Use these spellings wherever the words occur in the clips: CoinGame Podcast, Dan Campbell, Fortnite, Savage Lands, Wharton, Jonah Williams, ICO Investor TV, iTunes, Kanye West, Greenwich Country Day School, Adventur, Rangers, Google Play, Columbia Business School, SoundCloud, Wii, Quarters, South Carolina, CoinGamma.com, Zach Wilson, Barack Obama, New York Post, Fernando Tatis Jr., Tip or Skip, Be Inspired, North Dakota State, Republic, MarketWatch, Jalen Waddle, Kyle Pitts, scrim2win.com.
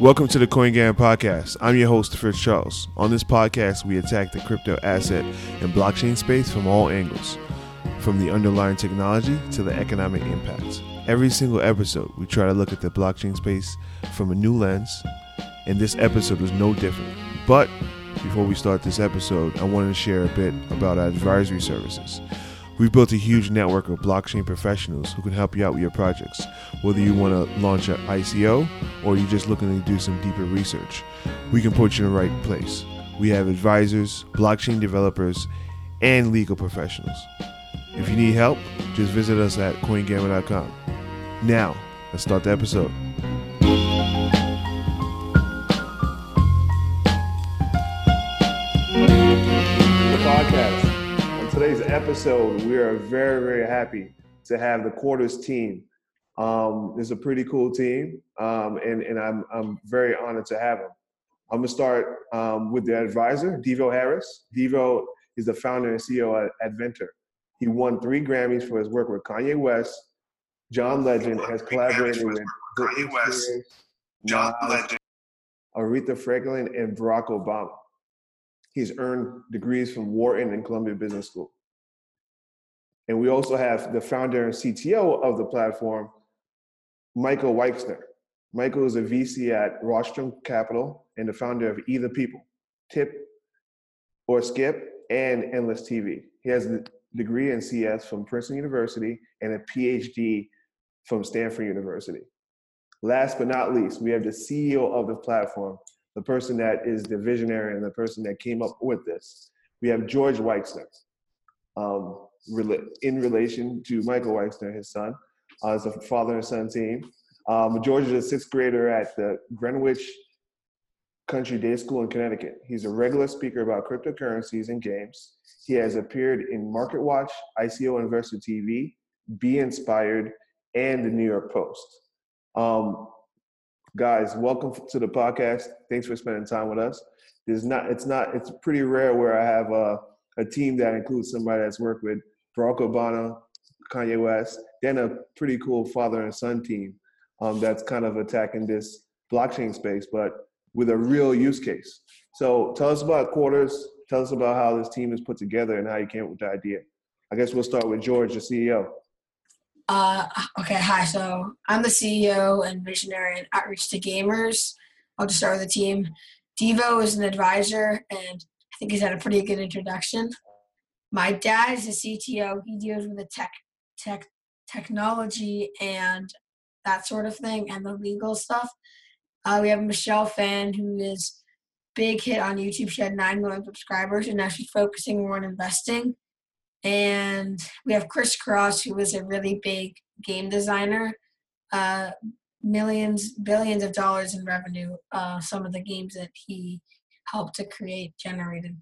Welcome to the CoinGame Podcast. I'm your host, Fritz Charles. On this podcast, we attack the crypto asset and blockchain space from all angles, from the underlying technology to the economic impacts. Every single episode, we try to look at the blockchain space from a new lens, and this episode was no different. But before we start this episode, I wanted to share a bit about our advisory services. We've built a huge network of blockchain professionals who can help you out with your projects, whether you want to launch an ICO or you're just looking to do some deeper research. We can put you in the right place. We have advisors, blockchain developers, and legal professionals. If you need help, just visit us at CoinGamma.com. Now, let's start the episode. The podcast. Today's episode, we are very, very happy to have the Quarters team. It's a pretty cool team, and I'm very honored to have them. I'm going to start with the advisor, Devo Harris. Devo is the founder and CEO at Adventur. He won 3 Grammys for his work with Kanye West. John Legend has collaborated with Kanye West, John Legend, Aretha Franklin, and Barack Obama. He's earned degrees from Wharton and Columbia Business School. And we also have the founder and CTO of the platform, Michael Weiksner. Michael is a VC at Rostrom Capital and the founder of Either People, Tip or Skip, and Endless TV. He has a degree in CS from Princeton University and a PhD from Stanford University. Last but not least, we have the CEO of the platform, the person that is the visionary and the person that came up with this. We have George Weiksner, in relation to Michael Weiksner, his son. It's a father and son team. George is a 6th grader at the Greenwich Country Day School in Connecticut. He's a regular speaker about cryptocurrencies and games. He has appeared in MarketWatch, ICO Investor TV, Be Inspired, and the New York Post. Guys, welcome to the podcast. Thanks for spending time with us. It's pretty rare where I have a team that includes somebody that's worked with Barack Obama, Kanye West, then a pretty cool father and son team that's kind of attacking this blockchain space, but with a real use case. So tell us about Quarters. Tell us about how this team is put together and how you came up with the idea. I guess we'll start with George, the CEO. Okay, hi. So I'm the CEO and visionary and outreach to gamers. I'll just start with the team. Devo is an advisor, and I think he's had a pretty good introduction. My dad is the CTO. He deals with the technology and that sort of thing and the legal stuff. We have Michelle Fan, who is big hit on YouTube. She had 9 million subscribers, and now she's focusing more on investing. And we have Chris Cross, who is a really big game designer, billions of dollars in revenue, some of the games that he helped to create generated.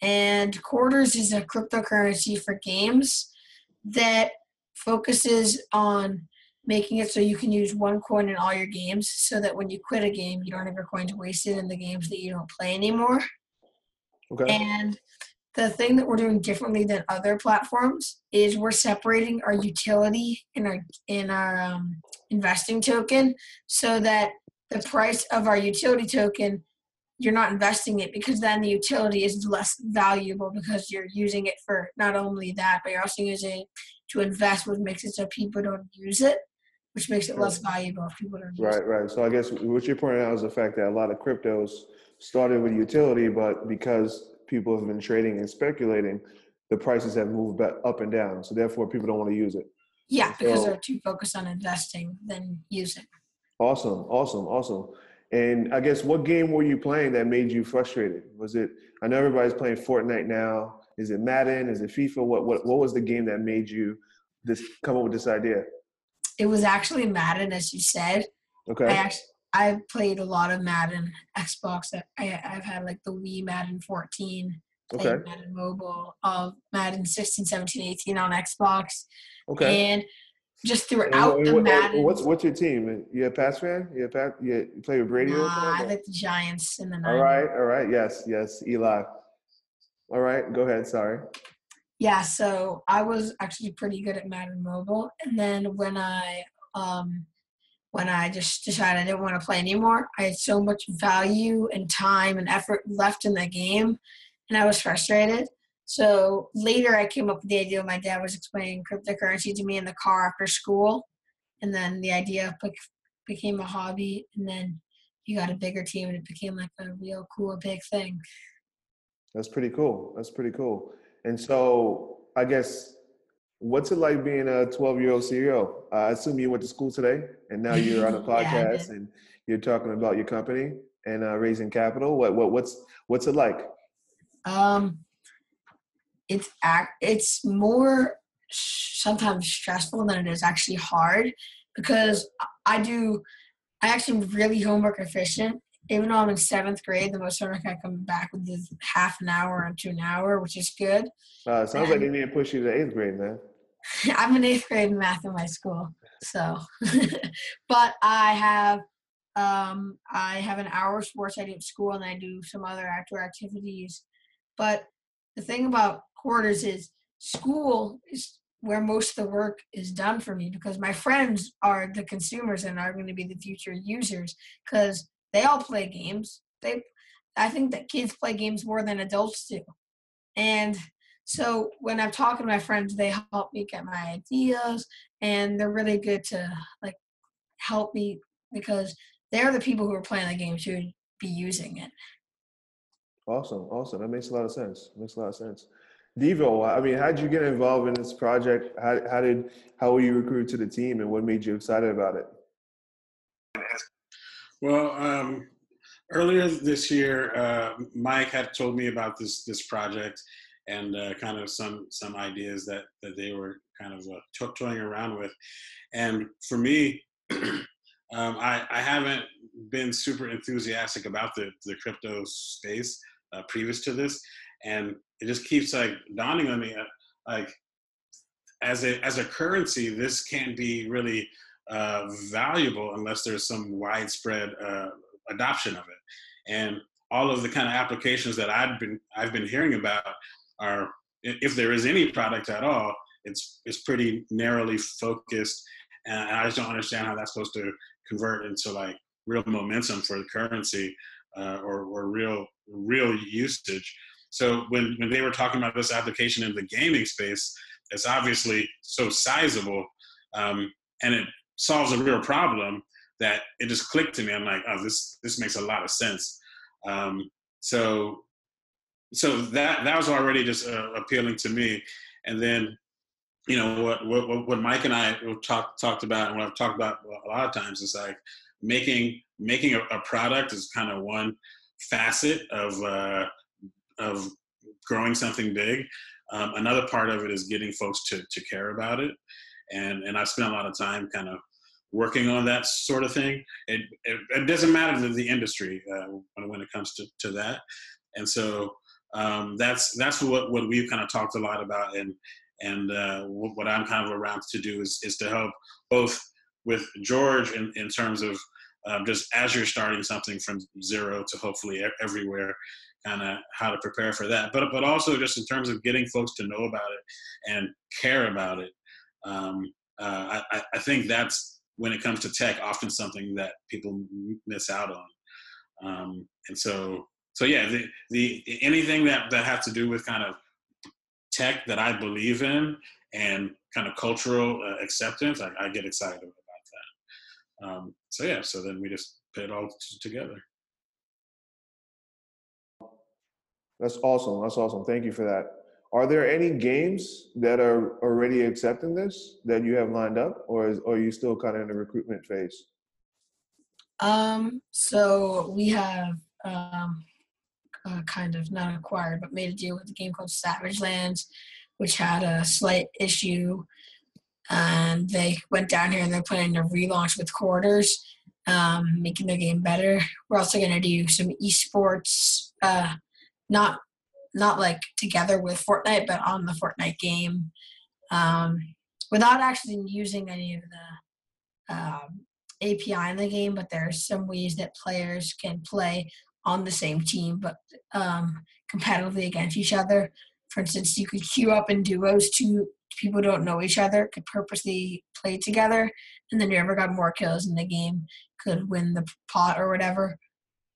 And Quarters is a cryptocurrency for games that focuses on making it so you can use one coin in all your games so that when you quit a game, you don't have your coins wasted in the games that you don't play anymore. Okay. And the thing that we're doing differently than other platforms is we're separating our utility and our investing token so that the price of our utility token, you're not investing it, because then the utility is less valuable because you're using it for not only that, but you're also using it to invest, which makes it so people don't use it, which makes it less valuable if people don't use it. Right. So I guess what you're pointing out is the fact that a lot of cryptos started with utility, but because people have been trading and speculating, the prices have moved back up and down. So therefore, people don't want to use it. Yeah, because they're too focused on investing than using. Awesome. And I guess, what game were you playing that made you frustrated? Was it, I know everybody's playing Fortnite now. Is it Madden? Is it FIFA? What was the game that made you come up with this idea? It was actually Madden, as you said. Okay. I've played a lot of Madden, Xbox. I've had like the Wii, Madden 14, Madden Mobile, Madden 16, 17, 18 on Xbox. Okay. And just throughout the Madden. What's your team? You a Pats fan? You play with Brady? I like the Giants in the 90s. All right. Yes, Eli. All right, go ahead. Sorry. Yeah, so I was actually pretty good at Madden Mobile. And then when I when I just decided I didn't want to play anymore. I had so much value and time and effort left in that game, and I was frustrated. So later I came up with the idea. My dad was explaining cryptocurrency to me in the car after school, and then the idea became a hobby, and then you got a bigger team, and it became like a real cool big thing. That's pretty cool. That's pretty cool. And so I guess, what's it like being a 12-year-old CEO? I assume you went to school today, and now you're on a podcast and you're talking about your company and raising capital. What's it like? It's more sometimes stressful than it is actually hard, because I actually am really homework efficient. Even though I'm in 7th grade, the most homework I come back with is half an hour or to an hour, which is good. Sounds like they need to push you to 8th grade, man. I'm in 8th grade in math in my school, so. But I have an hour of sports I do at school, and I do some other outdoor activities. But the thing about Quarters is school is where most of the work is done for me, because my friends are the consumers and are going to be the future users, because they all play games. I think that kids play games more than adults do. And so when I'm talking to my friends, they help me get my ideas, and they're really good to like help me, because they're the people who are playing the games who would be using it. Awesome. That makes a lot of sense. Devo, I mean, how did you get involved in this project? How were you recruited to the team, and what made you excited about it? Well, earlier this year, Mike had told me about this project, and kind of some ideas that they were kind of toying around with. And for me, I haven't been super enthusiastic about the crypto space previous to this, and it just keeps like dawning on me, like as a currency, this can't be really valuable unless there's some widespread adoption of it. And all of the kind of applications that I've been hearing about are, if there is any product at all, it's pretty narrowly focused, and I just don't understand how that's supposed to convert into like real momentum for the currency or real usage. So when they were talking about this application in the gaming space, it's obviously so sizable, and it solves a real problem, that it just clicked to me. I'm like, oh, this makes a lot of sense. So that was already just appealing to me. And then, you know, what Mike and I talked about, and what I've talked about a lot of times, is like making a product is kind of one facet of growing something big. Another part of it is getting folks to care about it. And I've spent a lot of time kind of working on that sort of thing. It doesn't matter the industry when it comes to that. And so that's what we've kind of talked a lot about, and what I'm kind of around to do is to help both with George in terms of just as you're starting something from zero to hopefully everywhere, kind of how to prepare for that. But also just in terms of getting folks to know about it and care about it. I think that's, when it comes to tech, often something that people miss out on. And so yeah, the anything that has to do with kind of tech that I believe in and kind of cultural acceptance, I get excited about that. So then we just put it all together. That's awesome. Thank you for that. Are there any games that are already accepting this that you have lined up, or are you still kind of in the recruitment phase? So we have kind of not acquired, but made a deal with a game called Savage Lands, which had a slight issue. And they went down here and they're planning to relaunch with Quarters, making their game better. We're also going to do some esports, not like together with Fortnite, but on the Fortnite game, without actually using any of the API in the game. But there are some ways that players can play on the same team, but competitively against each other. For instance, you could queue up in duos, two people who don't know each other could purposely play together, and then whoever got more kills in the game could win the pot or whatever,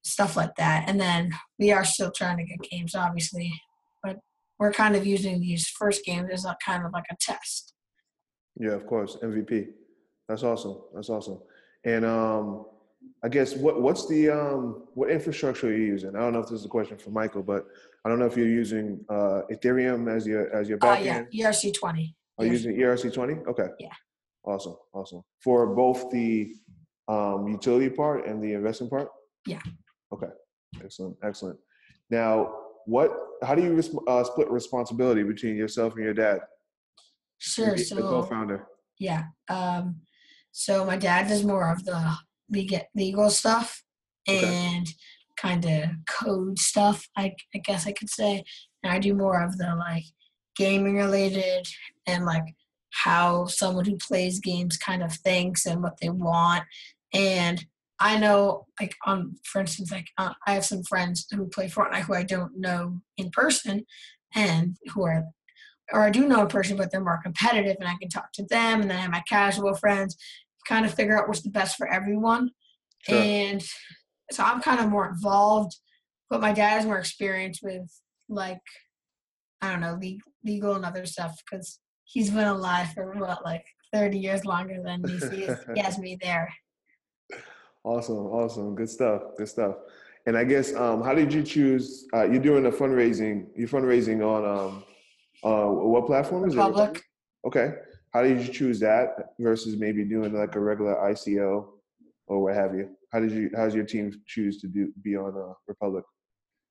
stuff like that. And then we are still trying to get games, obviously, but we're kind of using these first games as a, kind of like a test. Yeah, of course. MVP. That's awesome. That's awesome. And I guess what's the what infrastructure are you using? I don't know if this is a question for Michael, but I don't know if you're using Ethereum as your backend. Yeah, ERC-20. Are you using ERC-20? Okay. Yeah. Awesome. Awesome. For both the utility part and the investment part? Yeah. Okay. Excellent. Excellent. Now, how do you split responsibility between yourself and your dad? Sure. So the co-founder. Yeah. So my dad does more of the legal stuff and kind of code stuff, I guess I could say. And I do more of the like gaming related and like how someone who plays games kind of thinks and what they want. And I know, like, for instance, like I have some friends who play Fortnite who I don't know in person and who are, or I do know in person, but they're more competitive, and I can talk to them. And then I have my casual friends, kind of figure out what's the best for everyone. Sure. And so I'm kind of more involved, but my dad has more experience with, like, I don't know, legal and other stuff, because he's been alive for what, like 30 years longer than me. So he has me there. Awesome. Awesome. Good stuff. Good stuff. And I guess, how did you choose, you're fundraising on, what platform is it? Republic. Okay. How did you choose that versus maybe doing like a regular ICO or what have you? How's your team choose to be on Republic?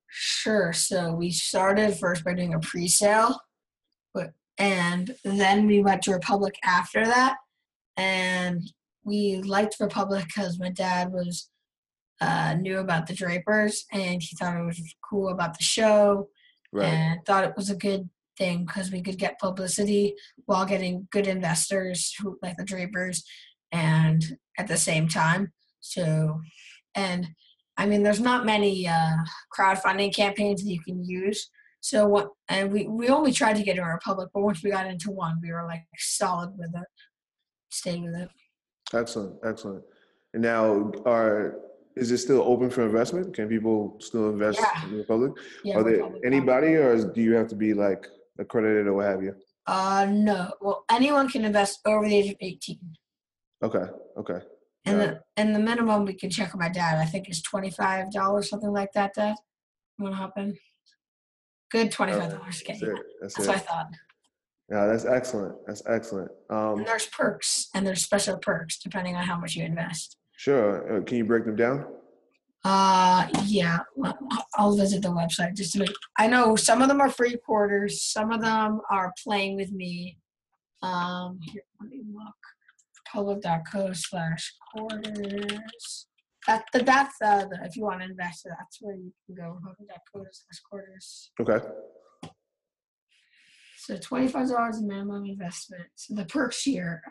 Sure. So we started first by doing a pre-sale, and then we went to Republic after that. And we liked Republic because my dad was knew about the Drapers, and he thought it was cool about the show, and thought it was a good thing because we could get publicity while getting good investors who like the Drapers, and at the same time. So, and I mean, there's not many crowdfunding campaigns that you can use. So we only tried to get into Republic, but once we got into one, we were like solid with it, staying with it. Excellent, excellent. And now, is it still open for investment? Can people still invest in Republic? Yeah, are there anybody, or do you have to be like accredited or what have you? No. Well, anyone can invest over the age of 18. Okay. Okay. And the minimum we can check with my dad, I think, is $25, something like that. Dad, you want to hop in? Good $25. That's what I thought. Yeah, that's excellent. That's excellent. And there's perks, and there's special perks depending on how much you invest. Sure. Can you break them down? Yeah. Well, I'll visit the website just to make. I know some of them are free quarters. Some of them are playing with me. Here, let me look. Republic.co/quarters. If you want to invest, that's where you can go. Republic.co/quarters. Okay. So $25 a minimum investment. So the perks here.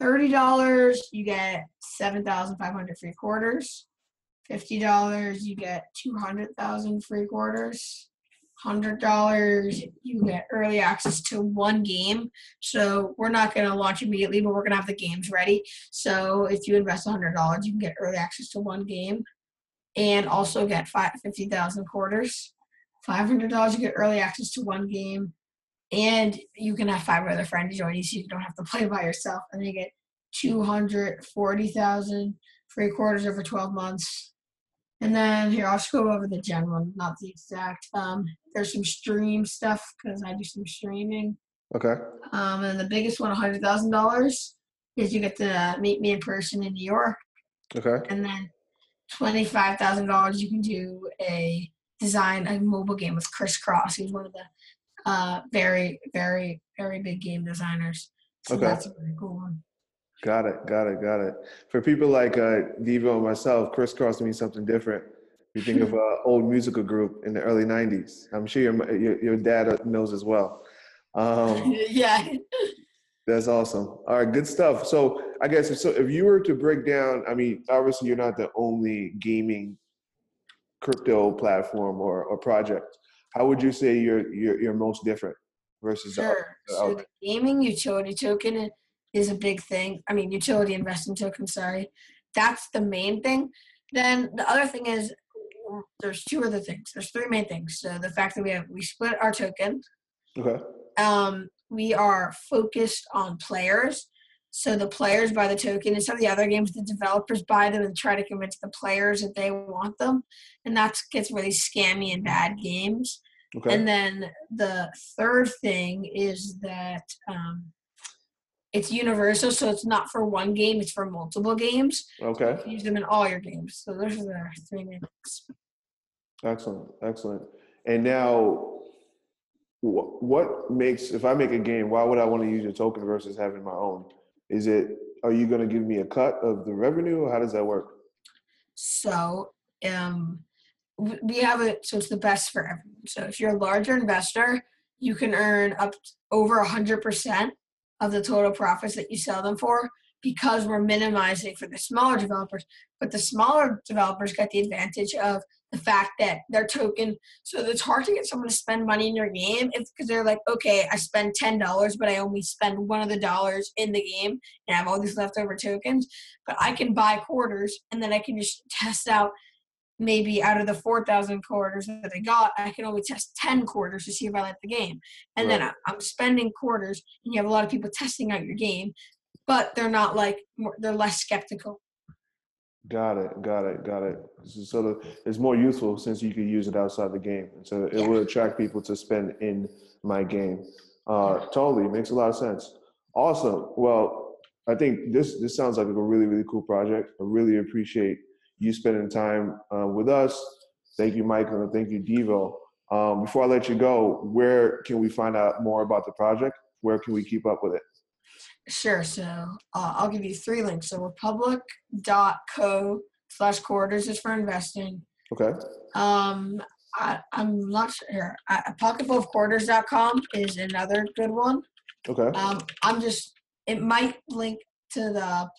$30, you get 7,500 free quarters. $50, you get 200,000 free quarters. $100, you get early access to one game. So we're not going to launch immediately, but we're going to have the games ready. So if you invest $100, you can get early access to one game and also get 50,000 quarters. $500, you get early access to one game, and you can have 5 other friends join you so you don't have to play by yourself. And you get 240,000 free quarters over 12 months. And then here, I'll just go over the general, not the exact. There's some stream stuff because I do some streaming. Okay. And the biggest one, $100,000, is you get to meet me in person in New York. Okay. And then $25,000, you can do design a mobile game with Chris Cross. He's one of the very, very, very big game designers. So that's a really cool one. Got it. For people like Devo and myself, Chris Cross means something different. You think of an old musical group in the early 90s. I'm sure your dad knows as well. Yeah. That's awesome. All right, good stuff. So I guess if you were to break down, I mean, obviously you're not the only gaming crypto platform or project. How would you say you're most different? versus So the gaming utility token is a big thing. I mean, utility investing token, sorry. That's the main thing. Then the other thing is there's two other things. There's three main things. So the fact that we split our token. Okay. We are focused on players. So the players buy the token. In some of the other games, the developers buy them and try to convince the players that they want them. And that gets really scammy in bad games. Okay. And then the third thing is that it's universal. So it's not for one game. It's for multiple games. Okay. So you use them in all your games. So those are the three main things. Excellent. Excellent. And now, what makes, if I make a game, why would I want to use your token versus having my own? Is it, are you going to give me a cut of the revenue, or how does that work? So we have it, so it's the best for everyone. So if you're a larger investor, you can earn up over 100% of the total profits that you sell them for, because we're minimizing for the smaller developers. But the smaller developers get the advantage of the fact that their token, so it's hard to get someone to spend money in your game because they're like, okay, I spend $10, but I only spend one of the dollars in the game and I have all these leftover tokens. But I can buy quarters, and then I can just test out, maybe out of the 4,000 quarters that I got, I can only test 10 quarters to see if I like the game. And right. Then I'm spending quarters, and you have a lot of people testing out your game, but they're not like, they're less skeptical. Got it. So it's more useful since you can use it outside the game. So it will attract people to spend in my game. Totally. Makes a lot of sense. Awesome. Well, I think this sounds like a really, really cool project. I really appreciate you spending time with us. Thank you, Michael, and thank you, Devo. Before I let you go, where can we find out more about the project? Where can we keep up with it? Sure. So I'll give you three links. So republic.co/quarters is for investing. Okay. I'm not sure. Pocketful of quarters.com is another good one. Okay. It might link to the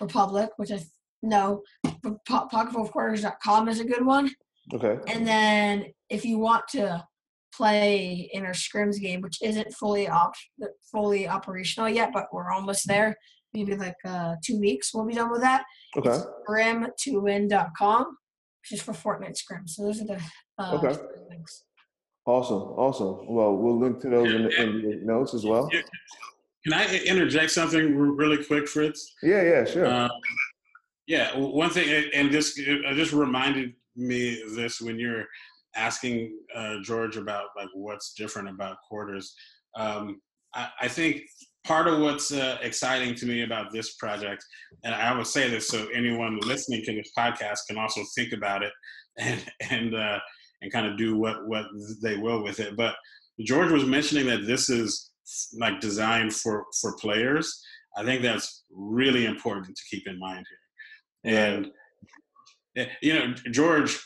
Republic, which I know, but pocketful of quarters.com is a good one. Okay. And then if you want to play in our scrims game, which isn't fully operational yet, but we're almost there. Maybe like 2 weeks we'll be done with that. Okay. It's scrim2win.com, which is for Fortnite scrims. So those are the okay. Links. Awesome. Well, we'll link to those in the notes as well. Can I interject something really quick, Fritz? Yeah, sure. One thing, and this just reminded me of this when you're asking George about like what's different about quarters. I think part of what's exciting to me about this project, and I would say this so anyone listening to this podcast can also think about it and kind of do what they will with it. But George was mentioning that this is like designed for players. I think that's really important to keep in mind here. And you know, George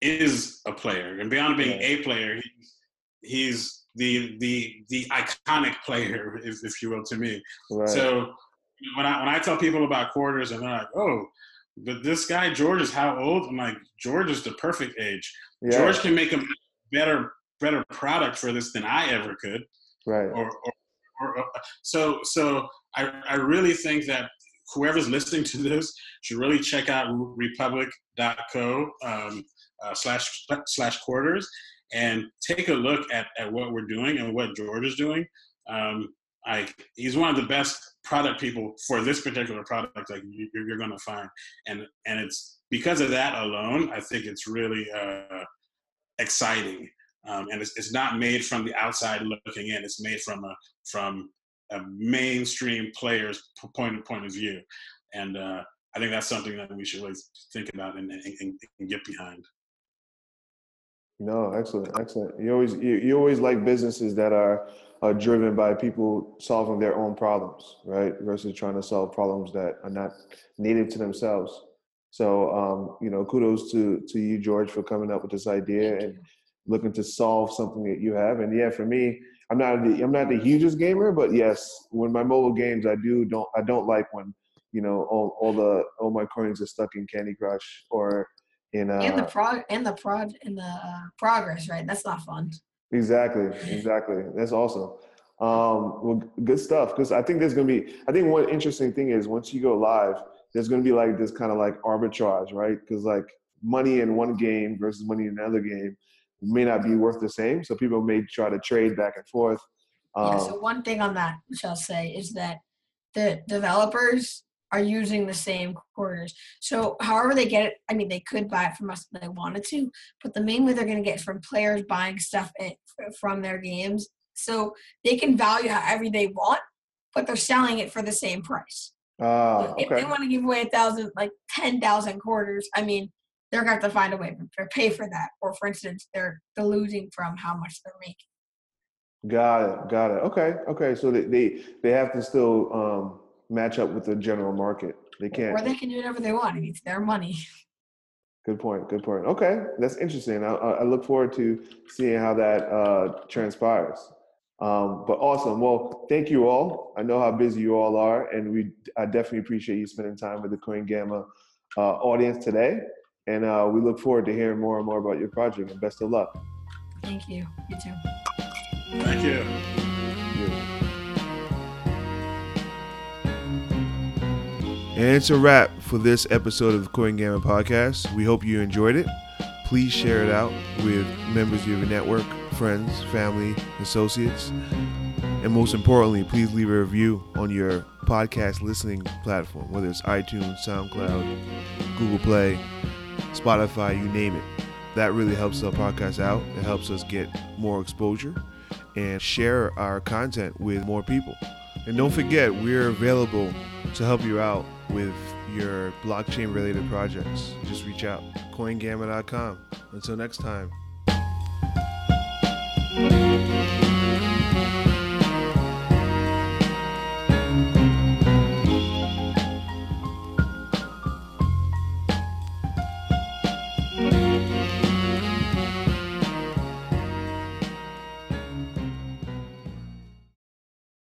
is a player, and beyond being a player, he's the iconic player, if you will, to me. Right. So when I tell people about quarters, and they're like, "Oh, but this guy George is how old?" I'm like, "George is the perfect age. Yeah. George can make a better product for this than I ever could." Right. Or so I really think that whoever's listening to this should really check out republic.co. / quarters, and take a look at what we're doing and what George is doing. He's one of the best product people for this particular product, like you're going to find, and it's because of that alone. I think it's really exciting, and it's not made from the outside looking in. It's made from a mainstream player's point of view, and I think that's something that we should always think about and get behind. No, excellent. You always like businesses that are driven by people solving their own problems, right? Versus trying to solve problems that are not native to themselves. So, kudos to you, George, for coming up with this idea and looking to solve something that you have. And yeah, for me, I'm not the hugest gamer, but yes, when my mobile games, I don't like when all my coins are stuck in Candy Crush or in progress, right? That's not fun. Exactly. That's awesome. Well, good stuff. Because I think there's going to be, I think one interesting thing is once you go live, there's going to be like this kind of like arbitrage, right? Because like money in one game versus money in another game may not be worth the same. So people may try to trade back and forth. So one thing on that, which I'll say, is that the developers are using the same quarters. So however they get it, I mean, they could buy it from us if they wanted to, but the main way they're going to get from players buying stuff from their games. So they can value however they want, but they're selling it for the same price. Okay. If they want to give away 10,000 quarters, I mean, they're going to have to find a way to pay for that. Or for instance, they're diluting from how much they're making. Got it. Okay. So they have to still match up with the general market. They can't. Or they can do whatever they want. It's their money. Good point. Okay. That's interesting. I look forward to seeing how that transpires. But awesome. Well, thank you all. I know how busy you all are, and I definitely appreciate you spending time with the Coin Gamma audience today. And we look forward to hearing more and more about your project. And best of luck. Thank you. You too. Thank you. And it's a wrap for this episode of the Coin Gamma Podcast. We hope you enjoyed it. Please share it out with members of your network, friends, family, associates, and most importantly, please leave a review on your podcast listening platform, whether it's iTunes, SoundCloud, Google Play, Spotify, you name it. That really helps our podcast out. It helps us get more exposure and share our content with more people. And don't forget, we're available to help you out with your blockchain related projects. Just reach out. CoinGamma.com. Until next time.